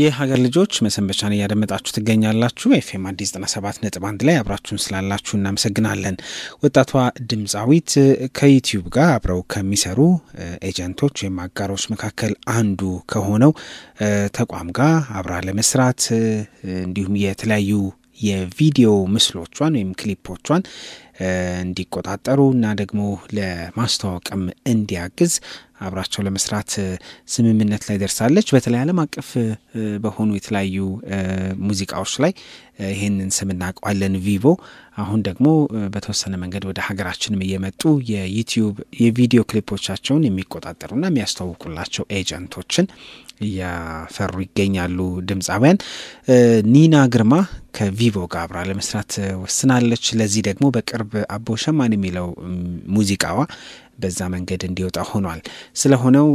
የሀገር ልጆች መሰንበቻን ያደመጣችሁ ትገኛላችሁ። FM Addis 97.1 ላይ አብራችሁን ስላላችሁ እናመሰግናለን። ወጣቷ ድምጻዊት ከዩቲዩብ ጋር አብረው ከሚሰሩ ኤጀንቶች የማጋሮች መካከል አንዱ ከሆነው ተቋም ጋር አብራ ለመስራት እንዲሁም የተለያዩ የቪዲዮ ምስሎቿን ወይም ክሊፖቿን እንዲቆጣጣሩና ደግሞ ለማስተዋወቅም እንዲያግዝ አብራቸው ለመስራት ስምምነት ላይ ደርሳለች። በተለይ ዓለም አቀፍ በሆኑ የተለያዩ ሙዚቃዎች ላይ ይሄንን ስምናቀዋለን ቪቮ አሁን ደግሞ በተወሰነ መንገድ ወደ ሀገራችንም እየመጡ የዩቲዩብ የቪዲዮ ክሊፖቻቸውን የሚቆጣጣሩና የሚያስተዋውቁላቸው ኤጀንቶችን ያፈሩ ይገኛሉ። ድምጻውያን ኒና ግርማ ከቪቮ ጋር አብራ ለመስራት ወስናለች። ለዚህ ደግሞ በቅርብ አቦ ሸማን የሚለው ሙዚቃዋ በዛ መንገድ እንዲወጣ ሆኗል። ስለሆነው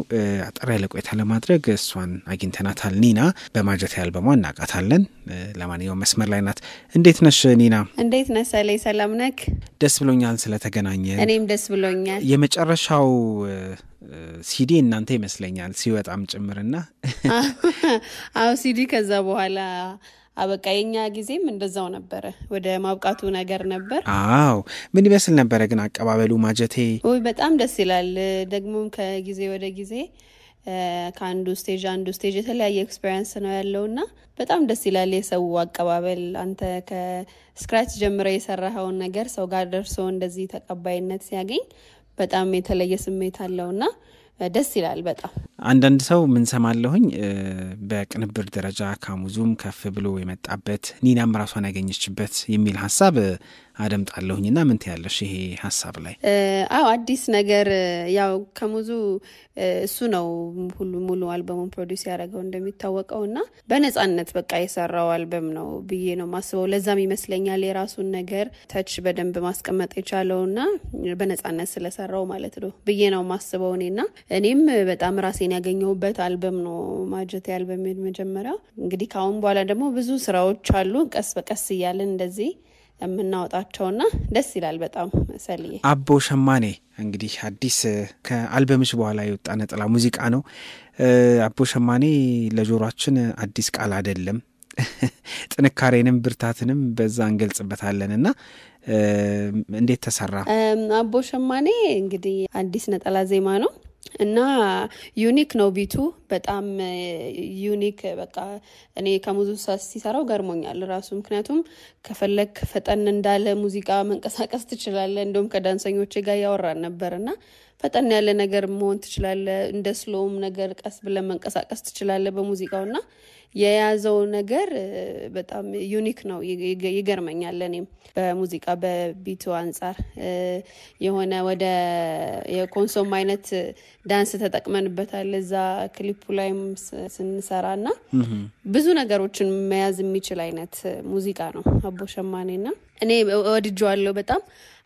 አጥራ ለቆይታ ለማድረግ እሷን አግኝተናታል። ኒና በማጀት አልበሟ እናቃታለን። ለማንኛውም መስመር ላይ ናት። እንዴት ነሽ ኒና? እንዴት ነሽ? ሰላም ነክ? ደስ ብሎኛል ስለተገናኘ። እኔም ደስ ብሎኛል። የመጨረሻው ሲዲ እናንተ ይመስለኛል ሲወጣም ጭምርና አው ሲዲ ከዛ በኋላ አበቃኛ ጊዜም እንደዛው ነበር። ወደ ማብቃቱ ነገር ነበር። አዎ ምን ይመስል ነበር ግን አቀባበሉ ማጀቴ? ወይ በጣም ደስ ይላል። ደግሞ ከጊዜ ወደ ጊዜ ከአንዱ ስቴጅ የተለያየ ኤክስፒሪየንስ ነው ያለውና በጣም ደስ ይላል የሰው አቀባበል። አንተ ከስክራች ጀምረ የሰራኸው ነገር ሰው ጋር ደርሶ እንደዚህ ተቀባይነት ሲያገኝ በጣም የተለየ ስሜት አለውና ደስ ይላል በጣም። አንዳንድ ሰው ምን ሰማለሁኝ በቅንብር ደረጃ ካሙዙም ከፍ ብሎ የመጣበት ኒናም ራሷን ያገኘችበት የሚል ሐሳብ አደምጣለሁኝና ምን ታያለሽ ይሄ ሐሳብ ላይ? አዎ አዲስ ነገር ያው ከሙዙ እሱ ነው ሁሉ ሙሉ አልበሙን ፕሮዲዩስ ያደረገው እንደሚታወቀውና በነጻነት በቃ የሰራው አልበም ነው ብዬ ነው ማስበው። ለዛም ይመስለኛል የራሱን ነገር ተች በደንብ ማስቀመጥ ይቻለውና በነጻነት ስለሰራው ማለት ነው ብዬ ነው ማስበው። እኔም በጣም ራሴን ያገኘሁበት አልበም ነው ማጀት አልበም መጀመሪያ። እንግዲህ ካሁን በኋላ ደግሞ ብዙ ስራዎች አሉ ቀስ በቀስ ይያልን እንደዚህ የምናወጣቸውና ደስ ይላል በጣም ሰልዬ። አቦ ሸማኔ እንግዲህ አዲስ ከአልበምሽ በኋላ የወጣ ነጠላ ሙዚቃ ነው። አቦ ሸማኔ ለጆሮአችን አዲስ ቃል አይደለም። ጥንካሬንም ብርታትንም በዛ እንገልጽበታለንና እንዴት ተሰራ? አቦ ሸማኔ እንግዲህ አዲስ ነጠላ ዜማ ነው እና ዩኒክ ነው ቢቱ በጣም ዩኒክ በቃ እኔ ከሙዚቃ ሲሰራው ገርሞኛል ራሱ። ምክንያቱም ከፈለክ ፈጠን እንዳለ ሙዚቃ መንቀሳቀስ ትችላለህ። እንደውም ከዳንሰኞች ጋር ያወራን ነበርና ፈጠን ያለ ነገር መሆን ትችላለህ እንደ ስሎም ነገር ቀስ ብለን መንቀሳቀስ ትችላለህ በሙዚቃውና የያዘው ነገር በጣም ዩኒክ ነው ይገርመኛል ለኔም በሙዚቃ በቢቱ አንፃር። የሆነ ወደ የኮንሶም አይነት ዳንስ ተጠቅመንበታል እዛ ክሊፕ ላይም ስንሰራና ብዙ ነገሮችን መያዝ የሚችል አይነት ሙዚቃ ነው አቦ ሸማኔና እኔ ወድጄዋለሁ በጣም።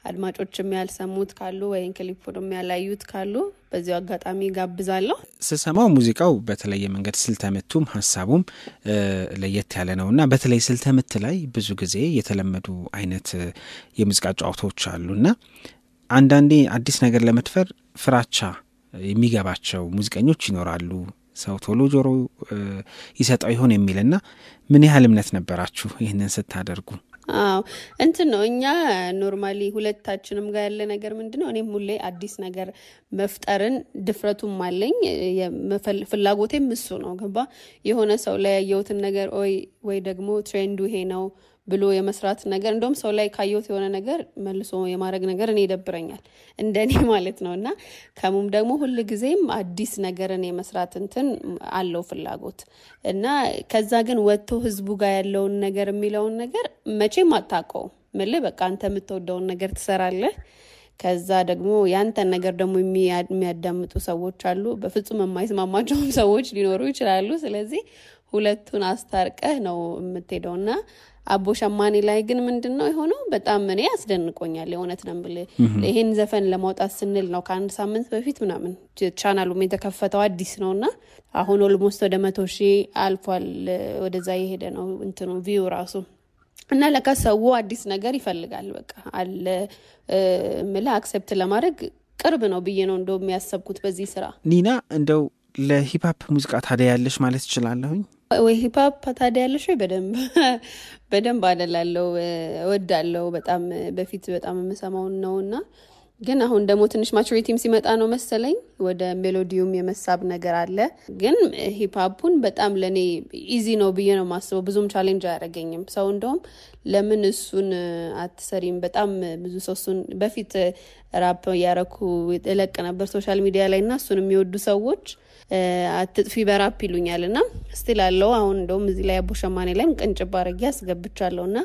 አድማጮችም ያልሰሙት ካሉ ወይን ክሊፑንም ያላዩት ካሉ በዚህ አጋጣሚ ጋብዛለሁ። ስሰማው ሙዚቃው በተለይ መንገድ ስልተምቱም ሐሳቡም ለየት ያለ ነውና በተለይ ስልተምት ላይ ብዙ ጊዜ የተለመዱ አይነት የሙዚቃ ጫውቶች አሉና አንዳንዴ አዲስ ነገር ለመትፈር ፍራቻ የሚገባቸው ሙዚቀኞች ይኖራሉ። ሰው ቶሎ ጆሮ ይሰጣው ይሆን የሚልና ምን ያህል እምነት ነበራችሁ ይሄንን ስታደርጉ? አዎ እንትነኛ ኖርማሊ ሁለታችንም ጋር ያለ ነገር ምንድነው እኔም ሁሌ አዲስ ነገር መፍጠርን ድፍረቱም ማለኝ ፍላጎቴም እሱ ነው ገባ። የሆነ ሰው ላይ ያየውትን ነገር ወይ ደግሞ ትሬንዱ ይሄ ነው ብሎ የመስራት ነገር እንደውም ሰው ላይ ካየውት የሆነ ነገር መልሶ የማረግ ነገር እኔ ደብረኛል እንደኔ ማለት ነውና ከሙም ደግሞ ሁሉ ጊዜም አዲስ ነገርን የመስራት እንትን አለው ፍላጎት እና ከዛ ግን ወጥቶ ህዝቡ ጋር ያለው ነገር የሚለው ነገር መቼም አጣቀው መልበ በቃ አንተ የምትወደው ነገር ትሰራለህ። ከዛ ደግሞ ያንተ ነገር ደግሞ የሚያዳምጡ ሰዎች አሉ በፍጹም የማይስማማቸው ሰዎች ሊኖሩ ይችላሉ። ስለዚህ ሁለቱን አስታርቀህ ነው የምትሄደውና አቦ ሸማኔ ላይ ግን ምንድነው የሆነው በጣም እኔ ያስደንቆኛል የሆነት ነው ብለህ ይሄን ዘፈን ለማውጣት ስንል ነው ከአንድ ሳምንት በፊት ምናምን ቻናሉም የተከፈተው አዲስ ነውና አሁን ኦልሞስት ወደ 100,000 አልፏል ወደዛ ይሄደ ነው እንትኑ ቪው ራሱ እና ለካሰው አዲስ ነገር ይፈልጋል በቃ አለ ምላ አክሰፕት ለማድረግ ቅርብ ነው ብዬ ነው እንደውም ያሰብኩት በዚህ ስራ። ኒና እንደው ለሂፕ ሆፕ ሙዚቃ ታዲያ ያለሽ ማለት ይችላል አሁን? ወይ ሂፕ ሆፕ ታዲያለሽ? በደንብ አደላለው እወዳለው። በጣም በፊት በጣም የምሰማው ነውና ግን አሁን ደግሞ ትንሽ ማቹሪቲም ሲመጣ ነው መሰለኝ ወደ ሜሎዲዩም የመሳብ ነገር አለ። ግን ሂፕ ሆፑን በጣም ለኔ ኢዚ ነው ብዬ ነው ማስበው። ብዙም ቻሌንጅ አያደርገኝም። ሰው እንደውም ለምን እሱን አትሰሪም? በጣም ብዙ ሰው እሱን በፊት ራፕ ያረኩ እለቅ ነበር ሶሻል ሚዲያ ላይና እሱን የሚወዱ ሰዎች አትጥፊ በራፕ ይሉኛልና ስቲል አለው። አሁን እንደውም እዚህ ላይ አቦሸማኔ ላይም ቅንጭብ አድርጌ አስገብቻለሁና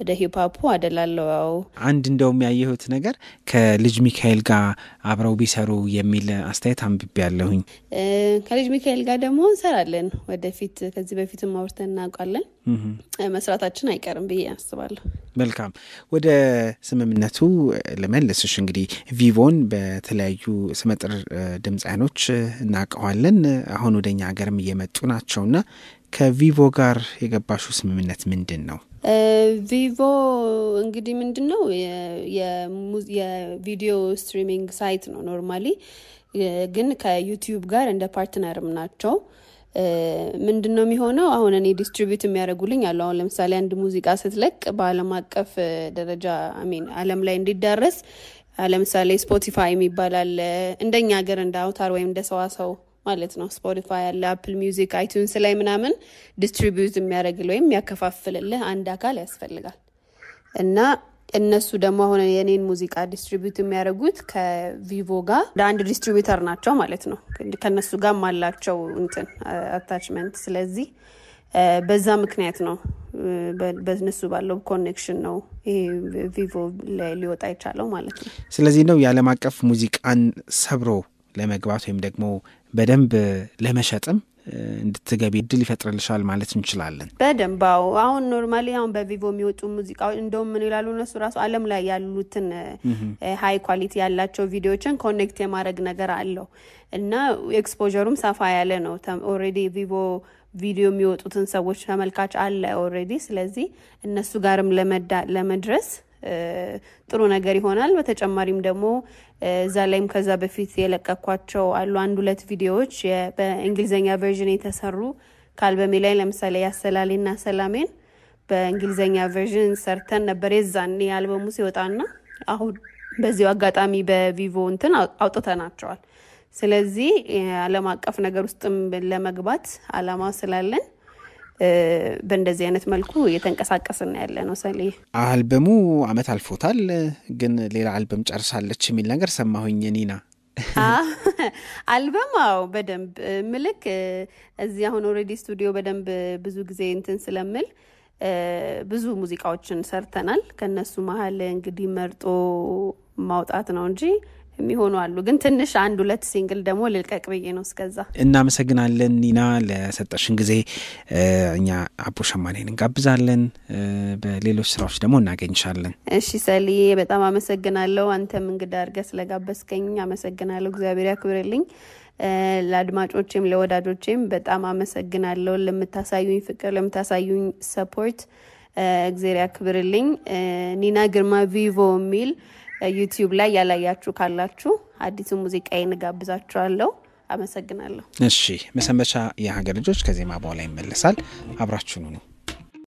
ወደ ሂፕ ሆፕ አደላለው። አንድ እንደውም ያየሁት ነገር ከልጅ ሚካኤል ጋር አብረው ቢሰሩ የሚል አስተያየት አንብቤያለሁኝ። ከልጅ ሚካኤል ጋር ደግሞ እንሰራለን ወደፊት። ከዚህ በፊትም አውርተን እናውቃለን። መስራታችን አይቀርም ብዬ አስባለሁ። መልካም ወደ ስምምነቱ ለመለስሽ እንግዲህ ቪቮን በተለያዩ ስመጥር ድምጻኖች እናቀዋለን። አሁን ወደኛ ሀገርም እየመጡ ናቸውና ከቪቮ ጋር የገባሹ ስምምነት ምንድነው? ቪቮ እንግዲህ ምንድነው የቪዲዮ ስትሪሚንግ ሳይት ነው ኖርማሊ። ግን ከዩቲዩብ ጋር እንደ ፓርትነርም ናቸው። ምንድነው የሚሆነው አሁን እኔ ዲስትሪቢዩት የሚያደርጉልኝ አለ። አሁን ለምሳሌ አንድ ሙዚቃ ስትለቅ በአለም አቀፍ ደረጃ አሜን ዓለም ላይ እንዲዳረስ ለምሳሌ ስፖቲፋይ የሚባላል እንደኛ ሀገር እንደ አውታር ወይም እንደ ሰዋሰው ማለት ነው። ስፖቲፋይ አለ፣ አፕል ሙዚክ፣ iTunes ላይ ምናምን ዲስትሪቢዩት የሚያደርግልህ ወይም ያከፋፍልልህ አንድ አካል ያስፈልጋል። እና እነሱ ደግሞ አሁን የኔን ሙዚቃ ዲስትሪቢዩት የሚያደርጉት ከቪቮ ጋር አንድ ዲስትሪቢዩተር ናቸው ማለት ነው። ከነሱ ጋር ማላቸው እንትን አታችመንት። ስለዚህ በዛ ምክንያት ነው በነሱ ባለው ኮኔክሽን ነው ይሄ ቪቮ ሊወጣ ይቻላል ማለት ነው። ስለዚህ ነው የዓለም አቀፍ ሙዚቃን ሰብሮ ለመግባት ወይም ደግሞ በደንብ ለመሸጥም እንድትገቢ እድል ይፈጥርልሻል ማለት እንችላለን። በደንብ አሁን ኖርማሊ አሁን በቪቮ የሚወጡ ሙዚቃዎች እንደውም ምን ይላሉ እነሱ ራሱ ዓለም ላይ ያሉትን ሃይ ኳሊቲ ያላቸው ቪዲዮዎችን ኮኔክት የማድረግ ነገር አለው እና ኤክስፖዠሩም ሰፋ ያለ ነው። ኦሬዲ ቪቮ ቪዲዮ የሚወጡትን ሰዎች ተመልካች አለ ኦሬዲ። ስለዚህ እነሱ ጋርም ለመድረስ ጥሩ ነገር ይሆናል። በተጨማሪም ደግሞ እዛ ላይም ከዛ በፊት የለቀኳቸው አሉ አንድ ሁለት ቪዲዮዎች በእንግሊዘኛ ቨርዥን የተሰሩ ካልበሜ ላይ ለምሳሌ ያሰላሊና ሰላሜን በእንግሊዘኛ ቨርዥን ሰርተን ነበር የዛን የአልበሙ ሲወጣና አሁን በዚሁ አጋጣሚ በቪቮ እንትን አውጥተናቸዋል። ስለዚህ ዓለም አቀፍ ነገር ውስጥም ለመግባት አላማ ስላለን በእንደዚህ አይነት መልኩ እየተንቀሳቀስን ያለነው። ሰሌ አልበሙ አመት አልፎታል ግን ሌላ አልበም ጨርሳለች የሚል ነገር ሰማሁኝ ኒና። አልበማው በደንብ ምልክ እዚህ አሁን ኦሬዲ ስቱዲዮ በደንብ ብዙ ጊዜ እንትን ስለምል ብዙ ሙዚቃዎችን ሰርተናል። ከነሱ መሃል እንግዲህ መርጦ ማውጣት ነው እንጂ የሚሆኑ አሉ። ግን ትንሽ አንድ ሁለት ሲንግል ደግሞ ልልቀቅ ብዬ ነው እስከዛ። እና መሰግናለን ኒና ለሰጠሽን ጊዜ። እኛ አቦሸማኔን እንጋብዛለን። በሌሎች ስራዎች ደግሞ እናገኝሻለን። እሺ ሰሊ በጣም አመሰግናለሁ። አንተም እንግዳ አድርገህ ስለጋበዝከኝ አመሰግናለሁ። እግዚአብሔር ያክብርልኝ። ለአድማጮቼም ለወዳጆቼም በጣም አመሰግናለሁ ለምታሳዩኝ ፍቅር፣ ለምታሳዩኝ ሰፖርት እግዚአብሔር ያክብርልኝ። ኒና ግርማ ቪቮ ሚል ዩቲዩብ ላይ ያላያችሁ ካላችሁ አዲስ ሙዚቃዬን ጋብዛችኋለሁ። አመሰግናለሁ። እሺ መሰመቻ የሀገር ልጆች ከዜማ በኋላ ይመለሳል። አብራችሁኑ ነው።